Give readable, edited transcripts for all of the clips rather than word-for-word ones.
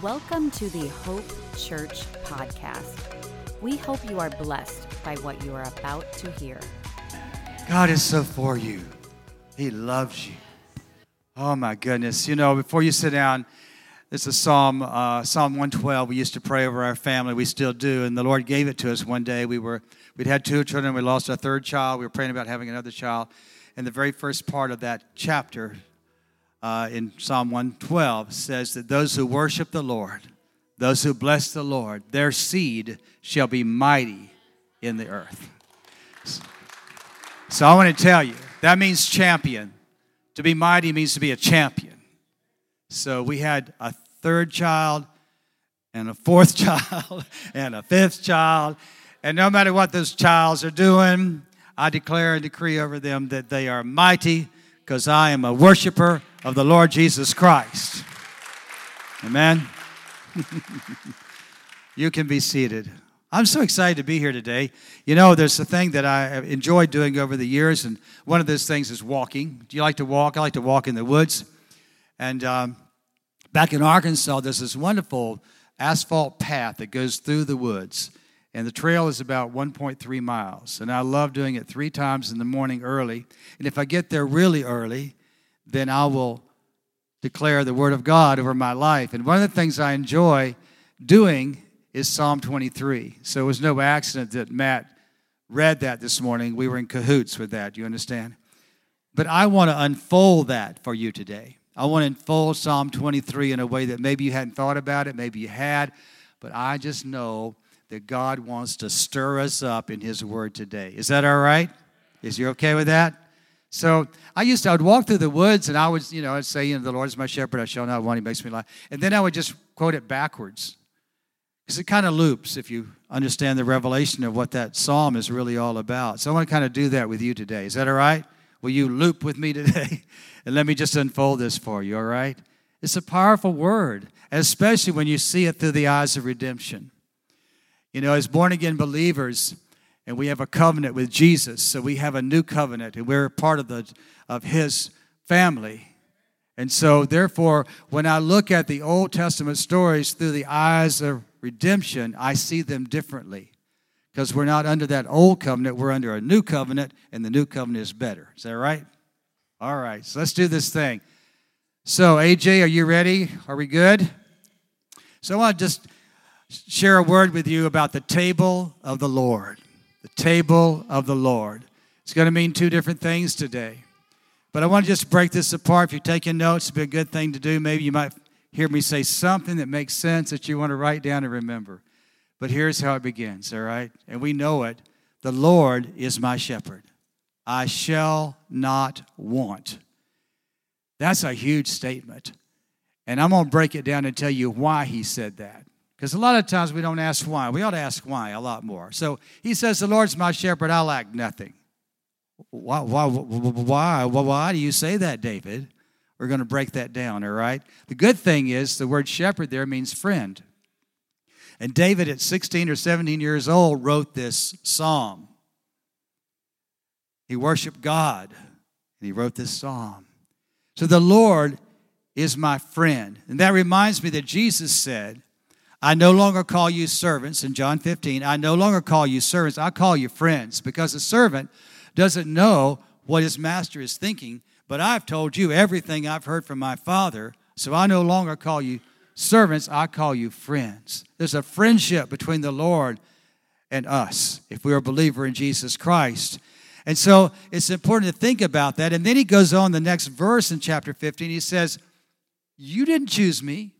Welcome to the Hope Church podcast. We hope you are blessed by what you are about to hear. God is so for you. He loves you. Oh my goodness. You know, before you sit down, this is Psalm 112. We used to pray over our family. We still do. And the Lord gave it to us one day. We'd had two children. We lost our third child. We were praying about having another child. And the very first part of that chapter in Psalm 112 says that those who worship the Lord, those who bless the Lord, their seed shall be mighty in the earth. So I want to tell you, that means champion. To be mighty means to be a champion. So we had a third child and a fourth child and a fifth child. And no matter what those childs are doing, I declare and decree over them that they are mighty, because I am a worshiper of the Lord Jesus Christ. Amen. You can be seated. I'm so excited to be here today. You know, there's a thing that I enjoyed doing over the years, and one of those things is walking. Do you like to walk? I like to walk in the woods. And back in Arkansas, there's this wonderful asphalt path that goes through the woods, and the trail is about 1.3 miles. And I love doing it 3 times in the morning early. And if I get there really early, then I will declare the word of God over my life. And one of the things I enjoy doing is Psalm 23. So it was no accident that Matt read that this morning. We were in cahoots with that, you understand? But I want to unfold that for you today. I want to unfold Psalm 23 in a way that maybe you hadn't thought about it, maybe you had, but I just know that God wants to stir us up in his word today. Is that all right? Is you okay with that? So I would walk through the woods, and I would, I'd say, the Lord is my shepherd, I shall not want, he makes me lie. And then I would just quote it backwards, because it kind of loops if you understand the revelation of what that psalm is really all about. So I want to kind of do that with you today. Is that all right? Will you loop with me today? And let me just unfold this for you, all right? It's a powerful word, especially when you see it through the eyes of redemption. As born-again believers, and we have a covenant with Jesus, so we have a new covenant, and we're part of his family. And so, therefore, when I look at the Old Testament stories through the eyes of redemption, I see them differently, because we're not under that old covenant. We're under a new covenant, and the new covenant is better. Is that right? All right, so let's do this thing. So, AJ, are you ready? Are we good? So I want to just share a word with you about the table of the Lord. The table of the Lord. It's going to mean 2 different things today. But I want to just break this apart. If you're taking notes, it'd be a good thing to do. Maybe you might hear me say something that makes sense that you want to write down and remember. But here's how it begins, all right? And we know it. The Lord is my shepherd. I shall not want. That's a huge statement. And I'm going to break it down and tell you why he said that. Because a lot of times we don't ask why. We ought to ask why a lot more. So he says, the Lord's my shepherd, I lack nothing. Why do you say that, David? We're going to break that down, all right? The good thing is the word shepherd there means friend. And David at 16 or 17 years old wrote this psalm. He worshiped God, and he wrote this psalm. So the Lord is my friend. And that reminds me that Jesus said, I no longer call you servants, in John 15. I no longer call you servants. I call you friends, because a servant doesn't know what his master is thinking, but I've told you everything I've heard from my Father, so I no longer call you servants. I call you friends. There's a friendship between the Lord and us if we're a believer in Jesus Christ. And so it's important to think about that. And then he goes on the next verse in chapter 15. He says, you didn't choose me.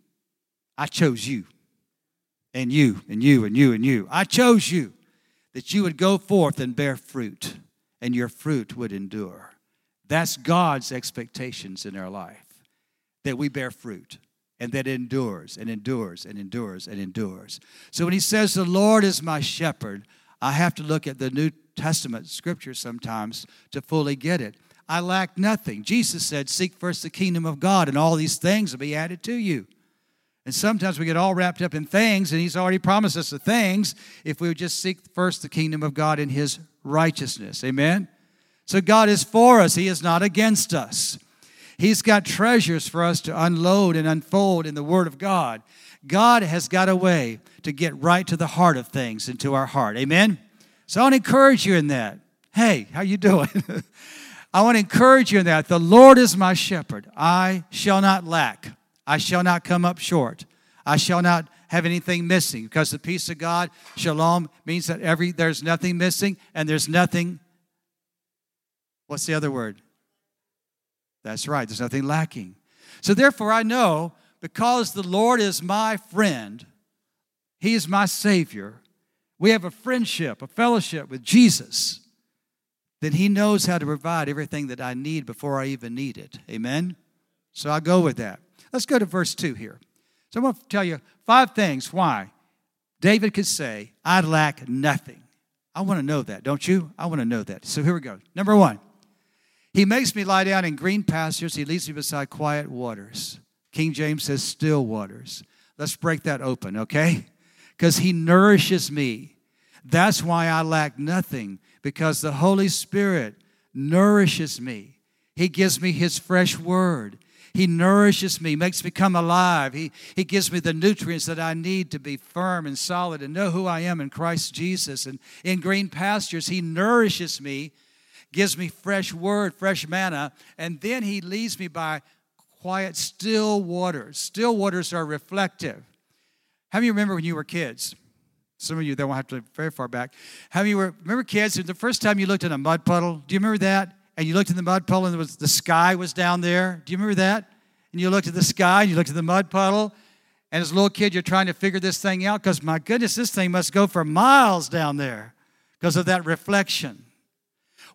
I chose you. And you, and you, and you, and you. I chose you that you would go forth and bear fruit, and your fruit would endure. That's God's expectations in our life, that we bear fruit, and that endures, and endures, and endures, and endures. So when he says, the Lord is my shepherd, I have to look at the New Testament scripture sometimes to fully get it. I lack nothing. Jesus said, seek first the kingdom of God, and all these things will be added to you. And sometimes we get all wrapped up in things, and he's already promised us the things if we would just seek first the kingdom of God and his righteousness. Amen? So God is for us. He is not against us. He's got treasures for us to unload and unfold in the Word of God. God has got a way to get right to the heart of things and to our heart. Amen? So I want to encourage you in that. Hey, how you doing? I want to encourage you in that. The Lord is my shepherd. I shall not lack. I shall not come up short. I shall not have anything missing, because the peace of God, shalom, means that there's nothing missing and there's nothing, what's the other word? That's right, there's nothing lacking. So therefore I know, because the Lord is my friend, He is my Savior, we have a friendship, a fellowship with Jesus, then He knows how to provide everything that I need before I even need it. Amen? So I go with that. Let's go to verse 2 here. So I'm going to tell you 5 things why David could say, I lack nothing. I want to know that, don't you? I want to know that. So here we go. Number 1, He makes me lie down in green pastures. He leads me beside quiet waters. King James says still waters. Let's break that open, okay? Because He nourishes me. That's why I lack nothing, because the Holy Spirit nourishes me. He gives me His fresh word. He nourishes me, makes me come alive. He gives me the nutrients that I need to be firm and solid and know who I am in Christ Jesus. And in green pastures, He nourishes me, gives me fresh word, fresh manna, and then He leads me by quiet, still waters. Still waters are reflective. How many remember when you were kids? Some of you, they won't have to look very far back. How many remember kids, the first time you looked in a mud puddle? Do you remember that? And you looked in the mud puddle and the sky was down there. Do you remember that? And you looked at the sky and you looked at the mud puddle. And as a little kid, you're trying to figure this thing out because, my goodness, this thing must go for miles down there because of that reflection.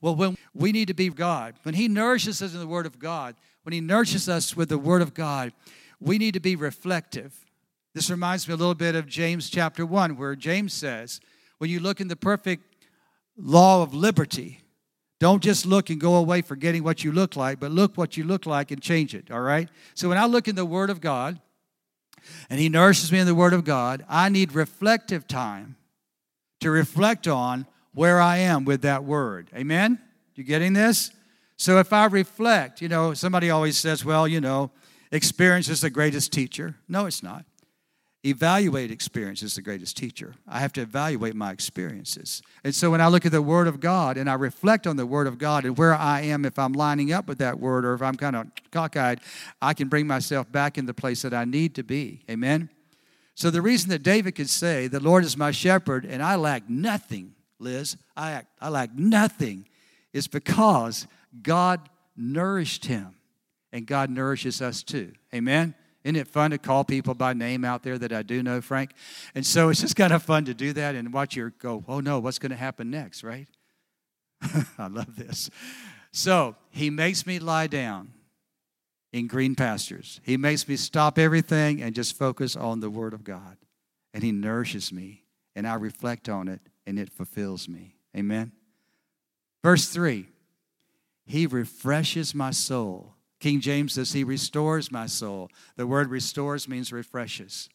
Well, when we need to be God, when He nourishes us in the Word of God, when He nourishes us with the Word of God, we need to be reflective. This reminds me a little bit of James chapter 1, where James says, when you look in the perfect law of liberty, don't just look and go away forgetting what you look like, but look what you look like and change it, all right? So when I look in the Word of God, and He nourishes me in the Word of God, I need reflective time to reflect on where I am with that Word. Amen? You getting this? So if I reflect, somebody always says, experience is the greatest teacher. No, it's not. Evaluate experience is the greatest teacher. I have to evaluate my experiences. And so when I look at the Word of God and I reflect on the Word of God and where I am, if I'm lining up with that Word or if I'm kind of cockeyed, I can bring myself back in the place that I need to be. Amen? So the reason that David could say, the Lord is my shepherd and I lack nothing, Liz, I lack nothing, is because God nourished him and God nourishes us too. Amen? Isn't it fun to call people by name out there that I do know, Frank? And so it's just kind of fun to do that and watch you go, oh, no, what's going to happen next, right? I love this. So He makes me lie down in green pastures. He makes me stop everything and just focus on the Word of God. And He nourishes me, and I reflect on it, and it fulfills me. Amen? Verse 3, He refreshes my soul. King James says, He restores my soul. The word restores means refreshes.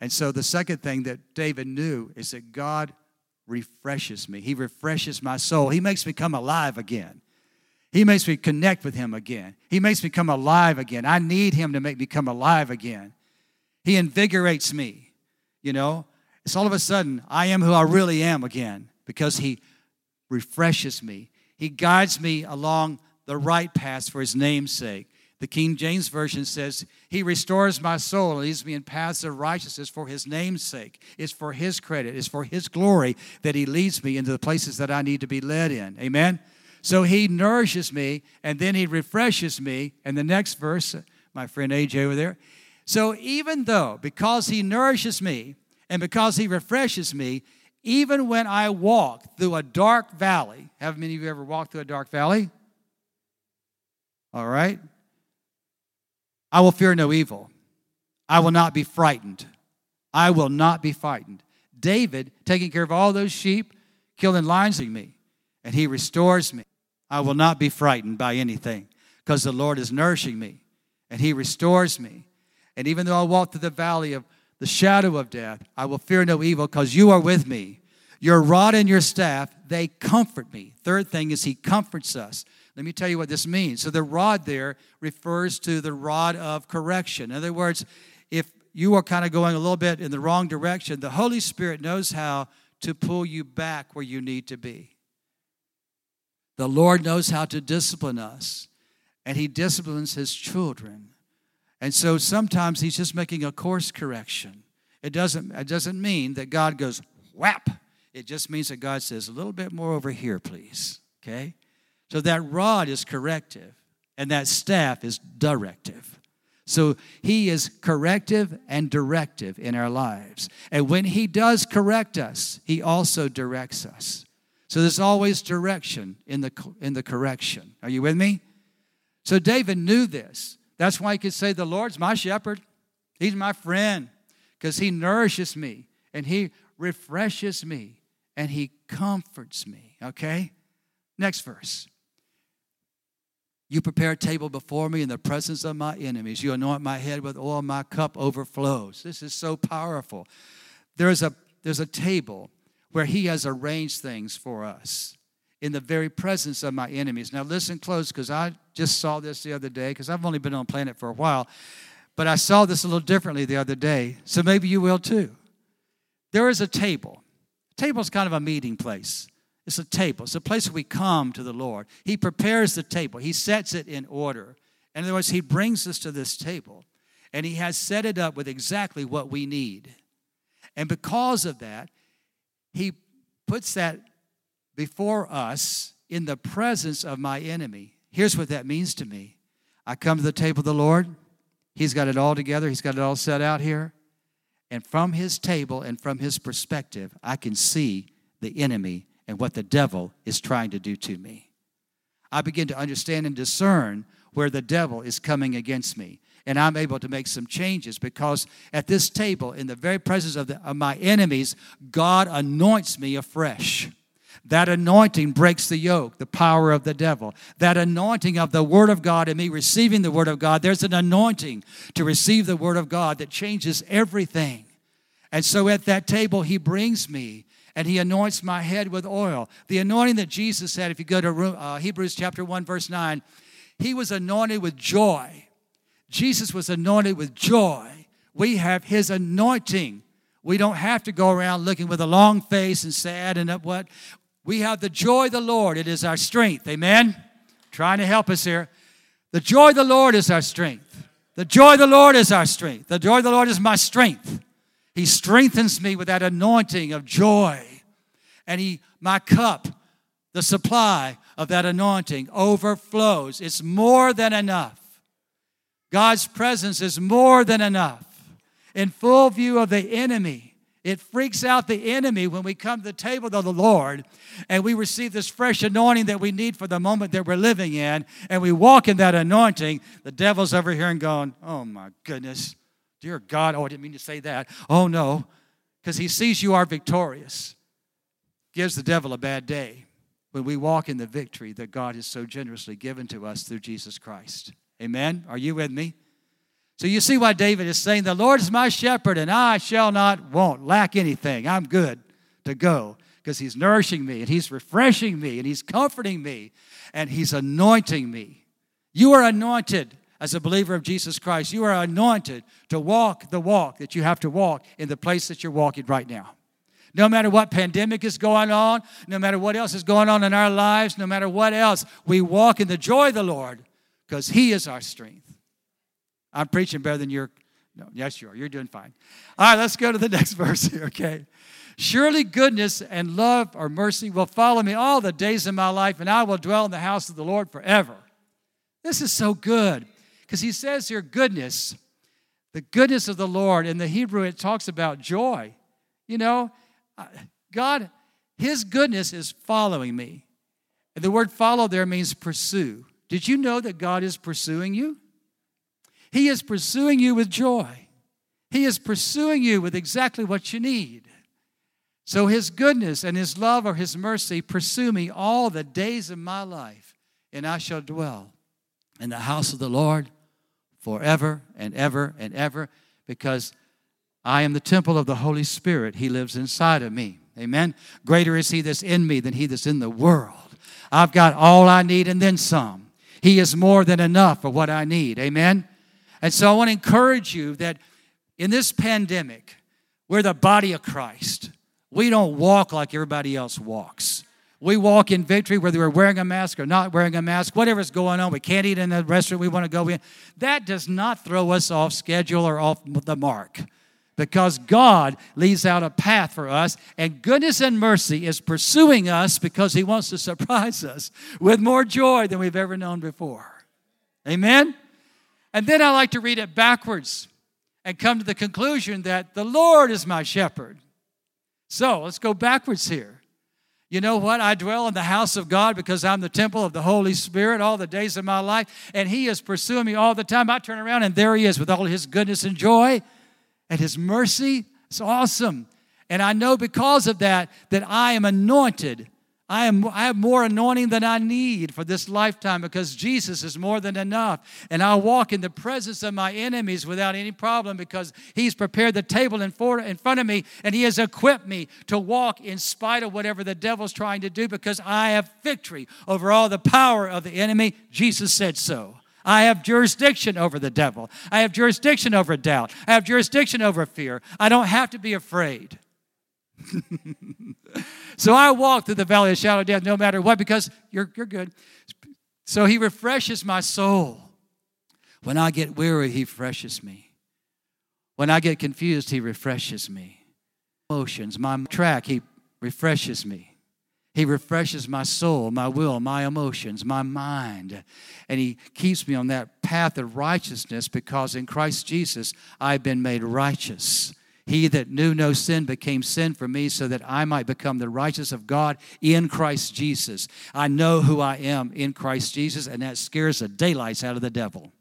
And so the second thing that David knew is that God refreshes me. He refreshes my soul. He makes me come alive again. He makes me connect with Him again. He makes me come alive again. I need Him to make me come alive again. He invigorates me, It's all of a sudden, I am who I really am again because He refreshes me. He guides me along the right path for His name's sake. The King James Version says, He restores my soul and leads me in paths of righteousness for His name's sake. It's for His credit. It's for His glory that He leads me into the places that I need to be led in. Amen? So He nourishes me, and then He refreshes me. And the next verse, my friend AJ over there. So even though, because He nourishes me and because He refreshes me, even when I walk through a dark valley, have many of you ever walked through a dark valley? All right? I will fear no evil. I will not be frightened. I will not be frightened. David, taking care of all those sheep, killing lions in me, and He restores me. I will not be frightened by anything because the Lord is nourishing me, and He restores me. And even though I walk through the valley of the shadow of death, I will fear no evil because You are with me. Your rod and Your staff, they comfort me. Third thing is He comforts us. Let me tell you what this means. So the rod there refers to the rod of correction. In other words, if you are kind of going a little bit in the wrong direction, the Holy Spirit knows how to pull you back where you need to be. The Lord knows how to discipline us, and he disciplines his children. And so sometimes he's just making a course correction. It doesn't mean that God goes, whap. It just means that God says, a little bit more over here, please. Okay? So that rod is corrective, and that staff is directive. So he is corrective and directive in our lives. And when he does correct us, he also directs us. So there's always direction in the correction. Are you with me? So David knew this. That's why he could say, the Lord's my shepherd. He's my friend, because he nourishes me, and he refreshes me, and he comforts me. Okay? Next verse. You prepare a table before me in the presence of my enemies. You anoint my head with oil. My cup overflows. This is so powerful. There's a table where he has arranged things for us in the very presence of my enemies. Now listen close, because I just saw this the other day, because I've only been on planet for a while. But I saw this a little differently the other day. So maybe you will too. There is a table. A table is kind of a meeting place. It's a table. It's a place where we come to the Lord. He prepares the table. He sets it in order. In other words, he brings us to this table. And he has set it up with exactly what we need. And because of that, he puts that before us in the presence of my enemy. Here's what that means to me. I come to the table of the Lord. He's got it all together. He's got it all set out here. And from his table and from his perspective, I can see the enemy and what the devil is trying to do to me. I begin to understand and discern where the devil is coming against me. And I'm able to make some changes, because at this table, in the very presence of my enemies, God anoints me afresh. That anointing breaks the yoke, the power of the devil. That anointing of the Word of God and me receiving the Word of God, there's an anointing to receive the Word of God that changes everything. And so at that table, he brings me, and he anoints my head with oil. The anointing that Jesus had, if you go to Hebrews chapter 1, verse 9, he was anointed with joy. Jesus was anointed with joy. We have his anointing. We don't have to go around looking with a long face and sad and up what. We have the joy of the Lord. It is our strength. Amen? Trying to help us here. The joy of the Lord is our strength. The joy of the Lord is our strength. The joy of the Lord is my strength. He strengthens me with that anointing of joy. And my cup, the supply of that anointing, overflows. It's more than enough. God's presence is more than enough. In full view of the enemy. It freaks out the enemy when we come to the table of the Lord and we receive this fresh anointing that we need for the moment that we're living in, and we walk in that anointing. The devil's over here and going, oh my goodness, dear God, oh, I didn't mean to say that. Oh no, because he sees you are victorious. Gives the devil a bad day when we walk in the victory that God has so generously given to us through Jesus Christ. Amen? Are you with me? So you see why David is saying, the Lord is my shepherd, and I shall not want, lack anything. I'm good to go, because he's nourishing me, and he's refreshing me, and he's comforting me, and he's anointing me. You are anointed as a believer of Jesus Christ. You are anointed to walk the walk that you have to walk in the place that you're walking right now. No matter what pandemic is going on, no matter what else is going on in our lives, no matter what else, we walk in the joy of the Lord, because he is our strength. I'm preaching better than you're. No, yes, you are. You're doing fine. All right, let's go to the next verse here, okay? Surely goodness and love or mercy will follow me all the days of my life, and I will dwell in the house of the Lord forever. This is so good, because he says here goodness, the goodness of the Lord. In the Hebrew, it talks about joy. You know, God, his goodness is following me. And the word follow there means pursue. Did you know that God is pursuing you? He is pursuing you with joy. He is pursuing you with exactly what you need. So his goodness and his love or his mercy pursue me all the days of my life, and I shall dwell in the house of the Lord forever and ever and ever, because I am the temple of the Holy Spirit. He lives inside of me. Amen. Greater is he that's in me than he that's in the world. I've got all I need and then some. He is more than enough for what I need. Amen? And so I want to encourage you that in this pandemic, we're the body of Christ. We don't walk like everybody else walks. We walk in victory whether we're wearing a mask or not wearing a mask, whatever's going on. We can't eat in the restaurant we want to go in. That does not throw us off schedule or off the mark, because God leaves out a path for us, and goodness and mercy is pursuing us because he wants to surprise us with more joy than we've ever known before. Amen? And then I like to read it backwards and come to the conclusion that the Lord is my shepherd. So let's go backwards here. You know what? I dwell in the house of God because I'm the temple of the Holy Spirit all the days of my life, and he is pursuing me all the time. I turn around, and there he is with all his goodness and joy. And his mercy is awesome. And I know because of that, that I am anointed. I have more anointing than I need for this lifetime because Jesus is more than enough. And I walk in the presence of my enemies without any problem because he's prepared the table in front of me, and he has equipped me to walk in spite of whatever the devil's trying to do, because I have victory over all the power of the enemy. Jesus said so. I have jurisdiction over the devil. I have jurisdiction over doubt. I have jurisdiction over fear. I don't have to be afraid. So I walk through the valley of shadow of death no matter what, because you're good. So he refreshes my soul. When I get weary, he refreshes me. When I get confused, he refreshes me. Emotions, my track, he refreshes me. He refreshes my soul, my will, my emotions, my mind. And he keeps me on that path of righteousness, because in Christ Jesus, I've been made righteous. He that knew no sin became sin for me so that I might become the righteous of God in Christ Jesus. I know who I am in Christ Jesus, and that scares the daylights out of the devil.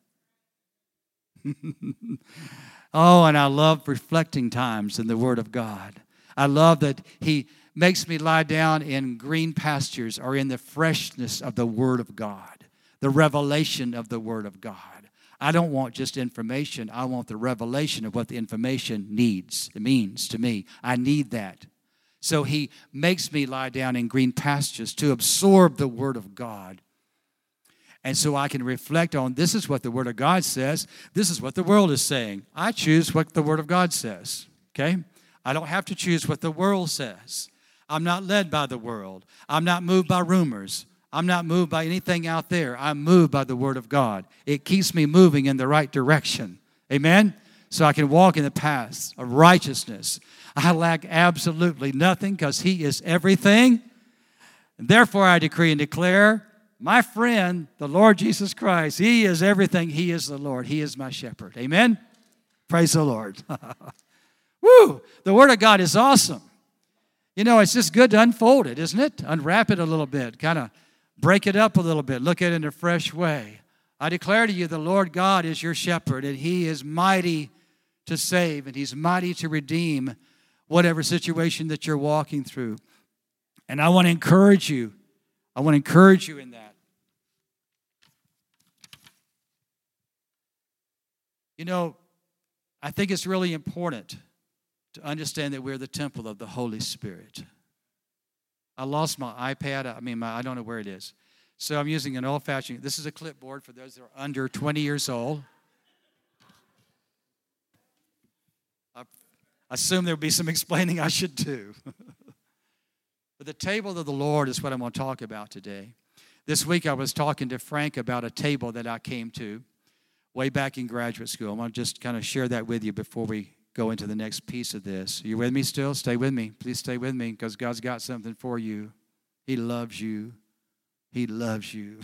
Oh, and I love reflecting times in the Word of God. I love that he makes me lie down in green pastures, or in the freshness of the Word of God, the revelation of the Word of God. I don't want just information. I want the revelation of what the information means to me. I need that. So he makes me lie down in green pastures to absorb the Word of God. And so I can reflect on, this is what the Word of God says. This is what the world is saying. I choose what the Word of God says, okay? I don't have to choose what the world says. I'm not led by the world. I'm not moved by rumors. I'm not moved by anything out there. I'm moved by the Word of God. It keeps me moving in the right direction. Amen? So I can walk in the paths of righteousness. I lack absolutely nothing because he is everything. Therefore, I decree and declare, my friend, the Lord Jesus Christ, he is everything. He is the Lord. He is my shepherd. Amen? Praise the Lord. Woo! The Word of God is awesome. You know, it's just good to unfold it, isn't it? Unwrap it a little bit, kind of break it up a little bit, look at it in a fresh way. I declare to you, the Lord God is your shepherd, and he is mighty to save, and he's mighty to redeem whatever situation that you're walking through. And I want to encourage you. I want to encourage you in that. You know, I think it's really important to understand that we're the temple of the Holy Spirit. I lost my iPad. I don't know where it is. So I'm using an old-fashioned. This is a clipboard for those that are under 20 years old. I assume there will be some explaining I should do. But the table of the Lord is what I'm going to talk about today. This week I was talking to Frank about a table that I came to way back in graduate school. I want to just kind of share that with you before we go into the next piece of this. Are you with me still? Stay with me. Please stay with me, because God's got something for you. He loves you. He loves you.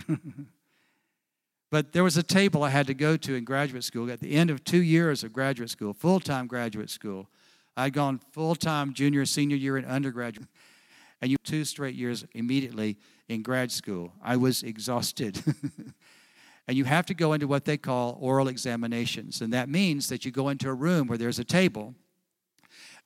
But there was a table I had to go to in graduate school. At the end of 2 years of graduate school, full-time graduate school, I'd gone full-time junior, senior year, and undergraduate. And 2 straight years immediately in grad school. I was exhausted. And you have to go into what they call oral examinations. And that means that you go into a room where there's a table,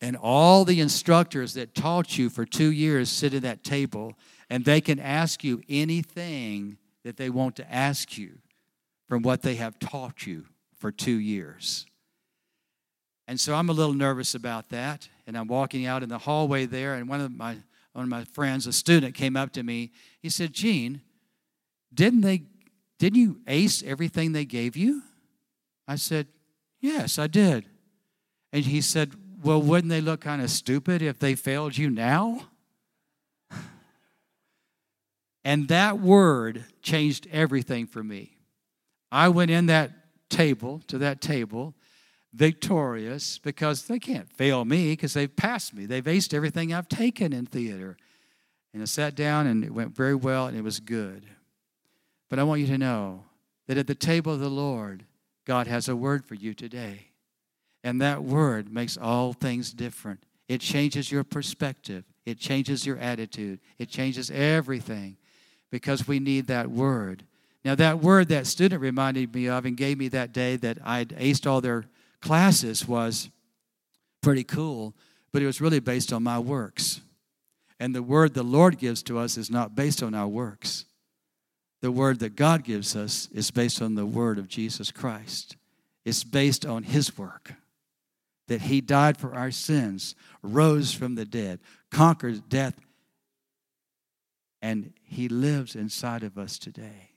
and all the instructors that taught you for 2 years sit at that table, and they can ask you anything that they want to ask you from what they have taught you for 2 years. And so I'm a little nervous about that, and I'm walking out in the hallway there, and one of my one of my friends, a student, came up to me. He said, "Gene, didn't you ace everything they gave you?" I said, "Yes, I did." And he said, "Well, wouldn't they look kind of stupid if they failed you now?" And that word changed everything for me. I went in to that table, victorious, because they can't fail me because they've passed me. They've aced everything I've taken in theater. And I sat down, and it went very well, and it was good. But I want you to know that at the table of the Lord, God has a word for you today. And that word makes all things different. It changes your perspective. It changes your attitude. It changes everything, because we need that word. Now, that word that student reminded me of and gave me that day that I'd aced all their classes was pretty cool, but it was really based on my works. And the word the Lord gives to us is not based on our works. The word that God gives us is based on the word of Jesus Christ. It's based on his work, that he died for our sins, rose from the dead, conquered death, and he lives inside of us today.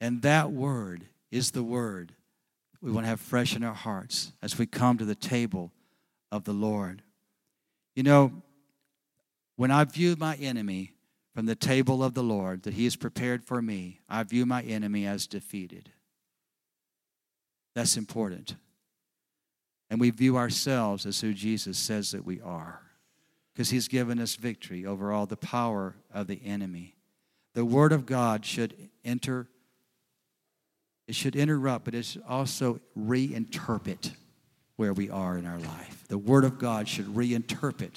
And that word is the word we want to have fresh in our hearts as we come to the table of the Lord. You know, when I view my enemy from the table of the Lord that he has prepared for me, I view my enemy as defeated. That's important. And we view ourselves as who Jesus says that we are, because he's given us victory over all the power of the enemy. The word of God should enter. It should interrupt, but it should also reinterpret where we are in our life. The word of God should reinterpret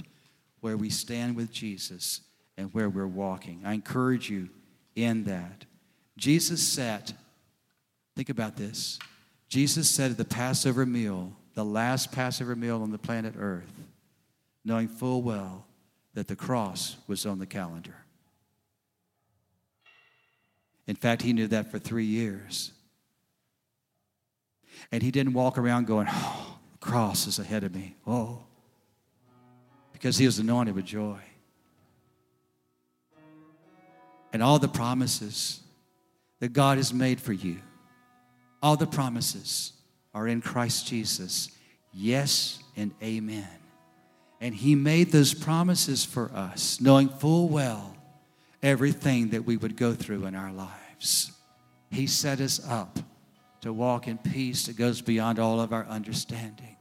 where we stand with Jesus and where we're walking. I encourage you in that. Jesus sat, think about this. Jesus said at the Passover meal, the last Passover meal on the planet Earth, knowing full well that the cross was on the calendar. In fact, he knew that for 3 years. And he didn't walk around going, "Oh, the cross is ahead of me. Oh," because he was anointed with joy. And all the promises that God has made for you, all the promises are in Christ Jesus. Yes and amen. And he made those promises for us, knowing full well everything that we would go through in our lives. He set us up to walk in peace that goes beyond all of our understanding.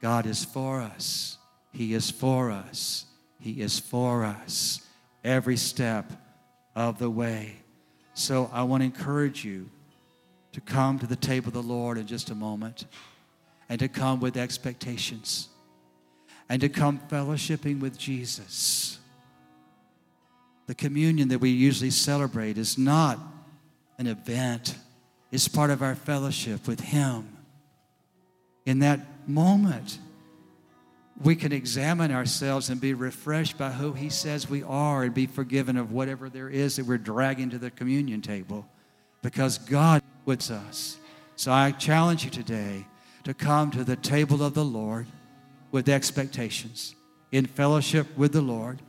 God is for us. He is for us. He is for us every step of the way. So I want to encourage you to come to the table of the Lord in just a moment, and to come with expectations, and to come fellowshipping with Jesus. The communion that we usually celebrate is not an event. It's part of our fellowship with him. In that moment, we can examine ourselves and be refreshed by who he says we are, and be forgiven of whatever there is that we're dragging to the communion table, because God is with us. So I challenge you today to come to the table of the Lord with expectations, in fellowship with the Lord,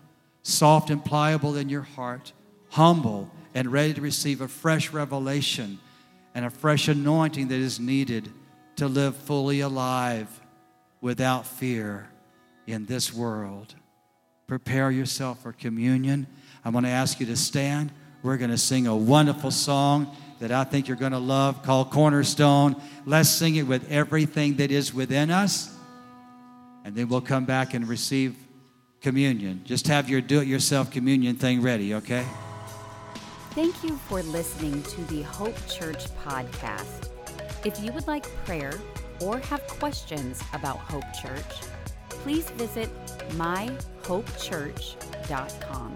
soft and pliable in your heart, humble and ready to receive a fresh revelation and a fresh anointing that is needed to live fully alive without fear in this world. Prepare yourself for communion. I'm going to ask you to stand. We're going to sing a wonderful song that I think you're going to love, called Cornerstone. Let's sing it with everything that is within us, and then we'll come back and receive communion. Just have your do-it-yourself communion thing ready, okay? Thank you for listening to the Hope Church podcast. If you would like prayer or have questions about Hope Church, please visit myhopechurch.com.